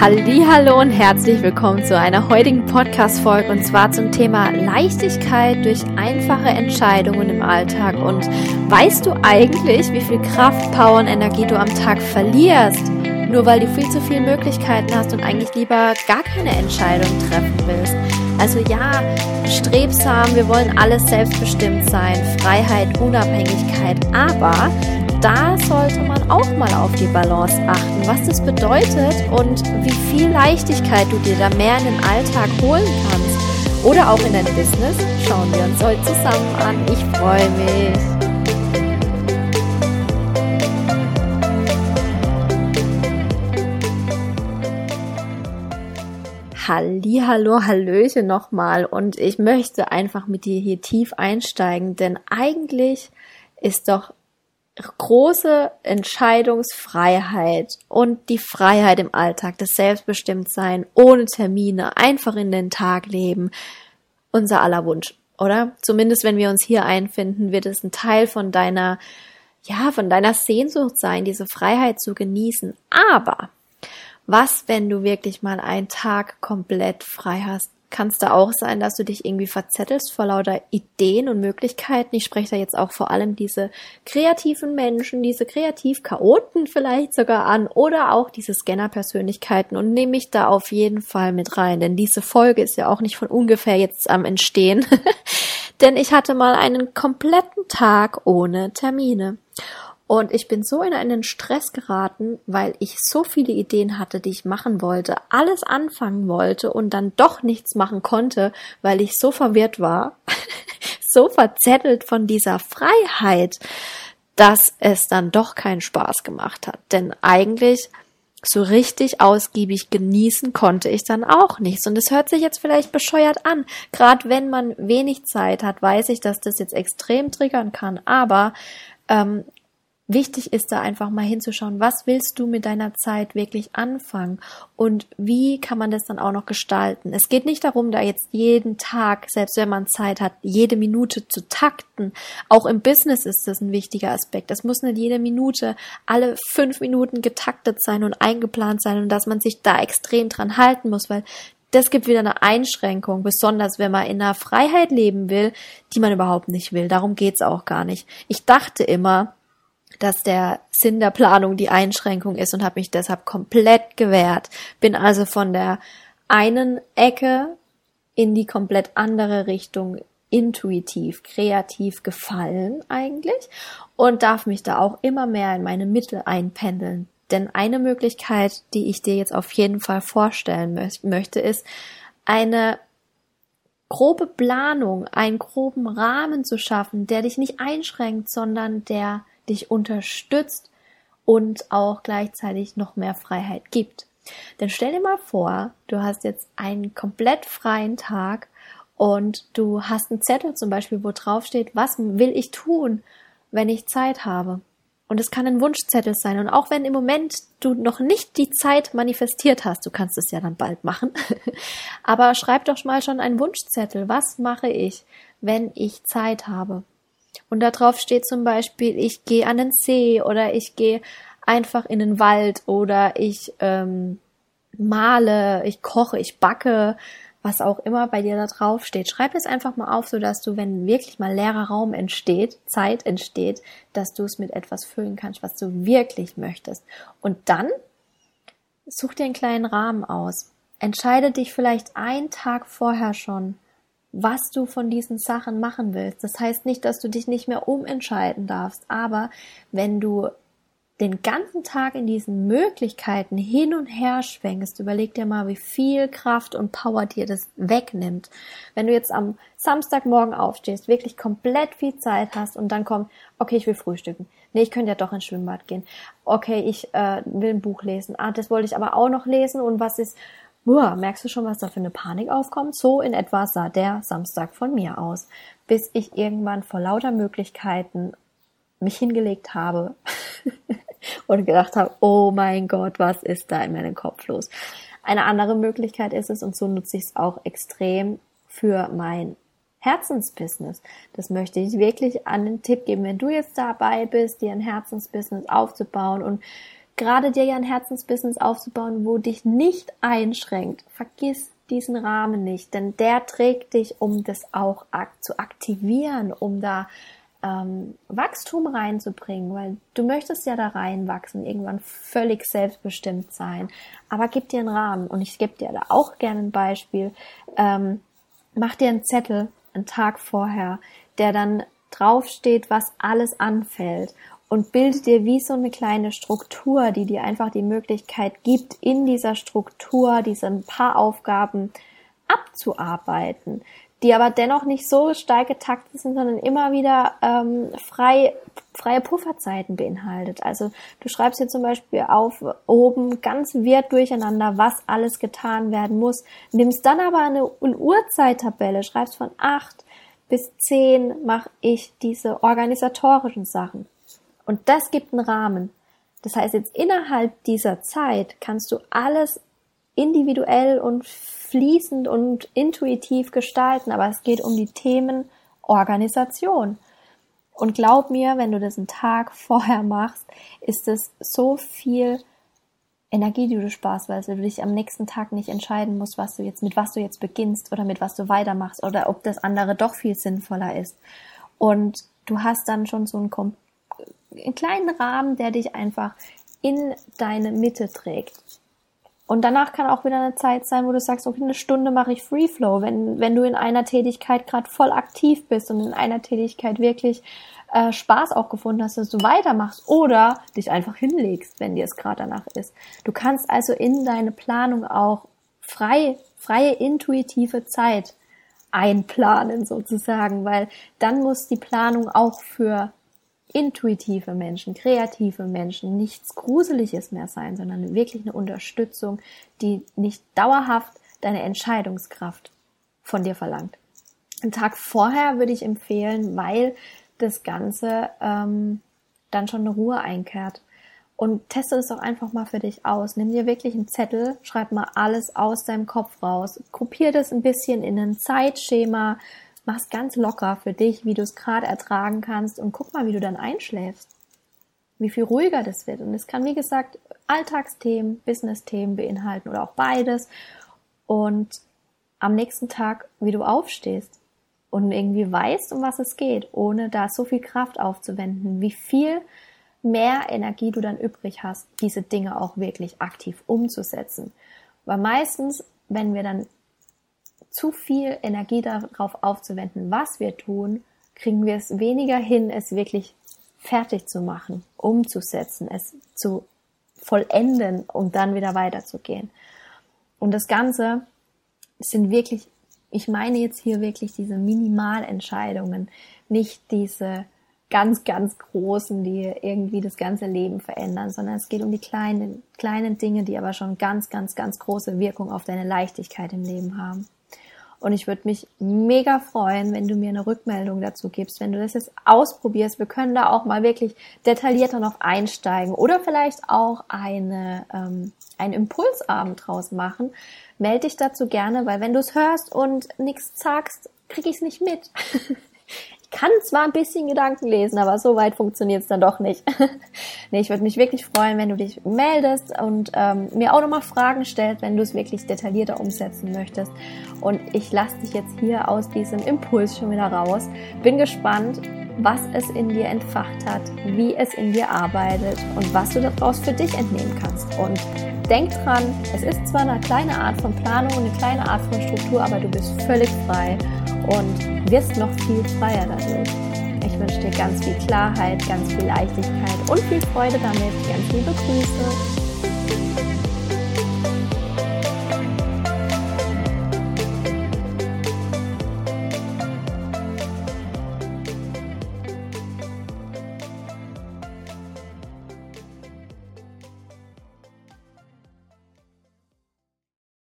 Hallihallo und herzlich willkommen zu einer heutigen Podcast-Folge und zwar zum Thema Leichtigkeit durch einfache Entscheidungen im Alltag. Und weißt du eigentlich, wie viel Kraft, Power und Energie du am Tag verlierst, nur weil du viel zu viele Möglichkeiten hast und eigentlich lieber gar keine Entscheidung treffen willst? Also ja, strebsam, wir wollen alles selbstbestimmt sein, Freiheit, Unabhängigkeit, aber da sollte man auch mal auf die Balance achten, was das bedeutet und wie viel Leichtigkeit du dir da mehr in den Alltag holen kannst. Oder auch in dein Business, schauen wir uns heute zusammen an. Ich freue mich. Hallihallo, Hallöchen nochmal, und ich möchte einfach mit dir hier tief einsteigen, denn eigentlich ist doch große Entscheidungsfreiheit und die Freiheit im Alltag, das Selbstbestimmtsein, ohne Termine, einfach in den Tag leben, unser aller Wunsch, oder? Zumindest wenn wir uns hier einfinden, wird es ein Teil von deiner Sehnsucht sein, diese Freiheit zu genießen. Aber was, wenn du wirklich mal einen Tag komplett frei hast? Kann es da auch sein, dass du dich irgendwie verzettelst vor lauter Ideen und Möglichkeiten? Ich spreche da jetzt auch vor allem diese kreativen Menschen, diese Kreativ-Chaoten vielleicht sogar an oder auch diese Scanner-Persönlichkeiten, und nehme mich da auf jeden Fall mit rein, denn diese Folge ist ja auch nicht von ungefähr jetzt am Entstehen, denn ich hatte mal einen kompletten Tag ohne Termine. Und ich bin so in einen Stress geraten, weil ich so viele Ideen hatte, die ich machen wollte, alles anfangen wollte und dann doch nichts machen konnte, weil ich so verwirrt war, so verzettelt von dieser Freiheit, dass es dann doch keinen Spaß gemacht hat. Denn eigentlich so richtig ausgiebig genießen konnte ich dann auch nichts. Und es hört sich jetzt vielleicht bescheuert an. Gerade wenn man wenig Zeit hat, weiß ich, dass das jetzt extrem triggern kann. Aber wichtig ist da einfach mal hinzuschauen, was willst du mit deiner Zeit wirklich anfangen und wie kann man das dann auch noch gestalten. Es geht nicht darum, da jetzt jeden Tag, selbst wenn man Zeit hat, jede Minute zu takten. Auch im Business ist das ein wichtiger Aspekt. Es muss nicht jede Minute, alle 5 Minuten getaktet sein und eingeplant sein und dass man sich da extrem dran halten muss, weil das gibt wieder eine Einschränkung, besonders wenn man in einer Freiheit leben will, die man überhaupt nicht will. Darum geht's auch gar nicht. Ich dachte immer, dass der Sinn der Planung die Einschränkung ist und habe mich deshalb komplett gewehrt. Bin also von der einen Ecke in die komplett andere Richtung intuitiv, kreativ gefallen eigentlich und darf mich da auch immer mehr in meine Mitte einpendeln. Denn eine Möglichkeit, die ich dir jetzt auf jeden Fall vorstellen möchte, ist eine grobe Planung, einen groben Rahmen zu schaffen, der dich nicht einschränkt, sondern der dich unterstützt und auch gleichzeitig noch mehr Freiheit gibt. Denn stell dir mal vor, du hast jetzt einen komplett freien Tag und du hast einen Zettel zum Beispiel, wo drauf steht, was will ich tun, wenn ich Zeit habe? Und es kann ein Wunschzettel sein. Und auch wenn im Moment du noch nicht die Zeit manifestiert hast, du kannst es ja dann bald machen, aber schreib doch mal schon einen Wunschzettel. Was mache ich, wenn ich Zeit habe? Und da drauf steht zum Beispiel, ich gehe an den See oder ich gehe einfach in den Wald oder ich male, ich koche, ich backe, was auch immer bei dir da drauf steht. Schreib es einfach mal auf, sodass du, wenn wirklich mal leerer Raum entsteht, Zeit entsteht, dass du es mit etwas füllen kannst, was du wirklich möchtest. Und dann such dir einen kleinen Rahmen aus. Entscheide dich vielleicht einen Tag vorher schon, was du von diesen Sachen machen willst. Das heißt nicht, dass du dich nicht mehr umentscheiden darfst, aber wenn du den ganzen Tag in diesen Möglichkeiten hin und her schwenkst, überleg dir mal, wie viel Kraft und Power dir das wegnimmt. Wenn du jetzt am Samstagmorgen aufstehst, wirklich komplett viel Zeit hast und dann kommt, okay, ich will frühstücken. Nee, ich könnte ja doch ins Schwimmbad gehen. Okay, ich will ein Buch lesen. Ah, das wollte ich aber auch noch lesen und was ist... Boah, merkst du schon, was da für eine Panik aufkommt? So in etwa sah der Samstag von mir aus, bis ich irgendwann vor lauter Möglichkeiten mich hingelegt habe und gedacht habe, oh mein Gott, was ist da in meinem Kopf los? Eine andere Möglichkeit ist es, und so nutze ich es auch extrem für mein Herzensbusiness. Das möchte ich wirklich an den Tipp geben, wenn du jetzt dabei bist, dir ein Herzensbusiness aufzubauen und gerade dir ja ein Herzensbusiness aufzubauen, wo dich nicht einschränkt. Vergiss diesen Rahmen nicht, denn der trägt dich, um das auch zu aktivieren, um da Wachstum reinzubringen, weil du möchtest ja da reinwachsen, irgendwann völlig selbstbestimmt sein, aber gib dir einen Rahmen und ich gebe dir da auch gerne ein Beispiel. Mach dir einen Zettel, einen Tag vorher, der dann draufsteht, was alles anfällt und bilde dir wie so eine kleine Struktur, die dir einfach die Möglichkeit gibt, in dieser Struktur diese paar Aufgaben abzuarbeiten, die aber dennoch nicht so steil getaktet sind, sondern immer wieder freie Pufferzeiten beinhaltet. Also du schreibst hier zum Beispiel auf, oben ganz wild durcheinander, was alles getan werden muss, nimmst dann aber eine Uhrzeittabelle, schreibst von 8 bis 10 mache ich diese organisatorischen Sachen. Und das gibt einen Rahmen. Das heißt, jetzt innerhalb dieser Zeit kannst du alles individuell und fließend und intuitiv gestalten, aber es geht um die Themen Organisation. Und glaub mir, wenn du das einen Tag vorher machst, ist es so viel Energie, die du sparst, weil du dich am nächsten Tag nicht entscheiden musst, mit was du jetzt beginnst oder mit was du weitermachst oder ob das andere doch viel sinnvoller ist. Und du hast dann schon so einen kleinen Rahmen, der dich einfach in deine Mitte trägt. Und danach kann auch wieder eine Zeit sein, wo du sagst, okay, eine Stunde mache ich Freeflow, wenn du in einer Tätigkeit gerade voll aktiv bist und in einer Tätigkeit wirklich Spaß auch gefunden hast, dass du weitermachst oder dich einfach hinlegst, wenn dir es gerade danach ist. Du kannst also in deine Planung auch freie intuitive Zeit einplanen sozusagen, weil dann muss die Planung auch für intuitive Menschen, kreative Menschen, nichts Gruseliges mehr sein, sondern wirklich eine Unterstützung, die nicht dauerhaft deine Entscheidungskraft von dir verlangt. Einen Tag vorher würde ich empfehlen, weil das Ganze dann schon eine Ruhe einkehrt. Und teste es doch einfach mal für dich aus. Nimm dir wirklich einen Zettel, schreib mal alles aus deinem Kopf raus, kopier das ein bisschen in ein Zeitschema, mach's ganz locker für dich, wie du es gerade ertragen kannst und guck mal, wie du dann einschläfst, wie viel ruhiger das wird. Und es kann, wie gesagt, Alltagsthemen, Business-Themen beinhalten oder auch beides. Und am nächsten Tag, wie du aufstehst und irgendwie weißt, um was es geht, ohne da so viel Kraft aufzuwenden, wie viel mehr Energie du dann übrig hast, diese Dinge auch wirklich aktiv umzusetzen. Weil meistens, wenn wir dann zu viel Energie darauf aufzuwenden, was wir tun, kriegen wir es weniger hin, es wirklich fertig zu machen, umzusetzen, es zu vollenden und dann wieder weiterzugehen. Und das Ganze sind wirklich, ich meine jetzt hier wirklich diese Minimalentscheidungen, nicht diese ganz, ganz großen, die irgendwie das ganze Leben verändern, sondern es geht um die kleinen Dinge, die aber schon ganz, ganz, ganz große Wirkung auf deine Leichtigkeit im Leben haben. Und ich würde mich mega freuen, wenn du mir eine Rückmeldung dazu gibst, wenn du das jetzt ausprobierst. Wir können da auch mal wirklich detaillierter noch einsteigen oder vielleicht auch einen Impulsabend draus machen. Meld dich dazu gerne, weil wenn du es hörst und nichts sagst, krieg ich es nicht mit. Ich kann zwar ein bisschen Gedanken lesen, aber so weit funktioniert es dann doch nicht. Nee, ich würde mich wirklich freuen, wenn du dich meldest und mir auch nochmal Fragen stellst, wenn du es wirklich detaillierter umsetzen möchtest. Und ich lasse dich jetzt hier aus diesem Impuls schon wieder raus. Bin gespannt, was es in dir entfacht hat, wie es in dir arbeitet und was du daraus für dich entnehmen kannst. Und denk dran, es ist zwar eine kleine Art von Planung, eine kleine Art von Struktur, aber du bist völlig frei und wirst noch viel freier dadurch. Ich wünsche dir ganz viel Klarheit, ganz viel Leichtigkeit und viel Freude damit. Ganz liebe Grüße.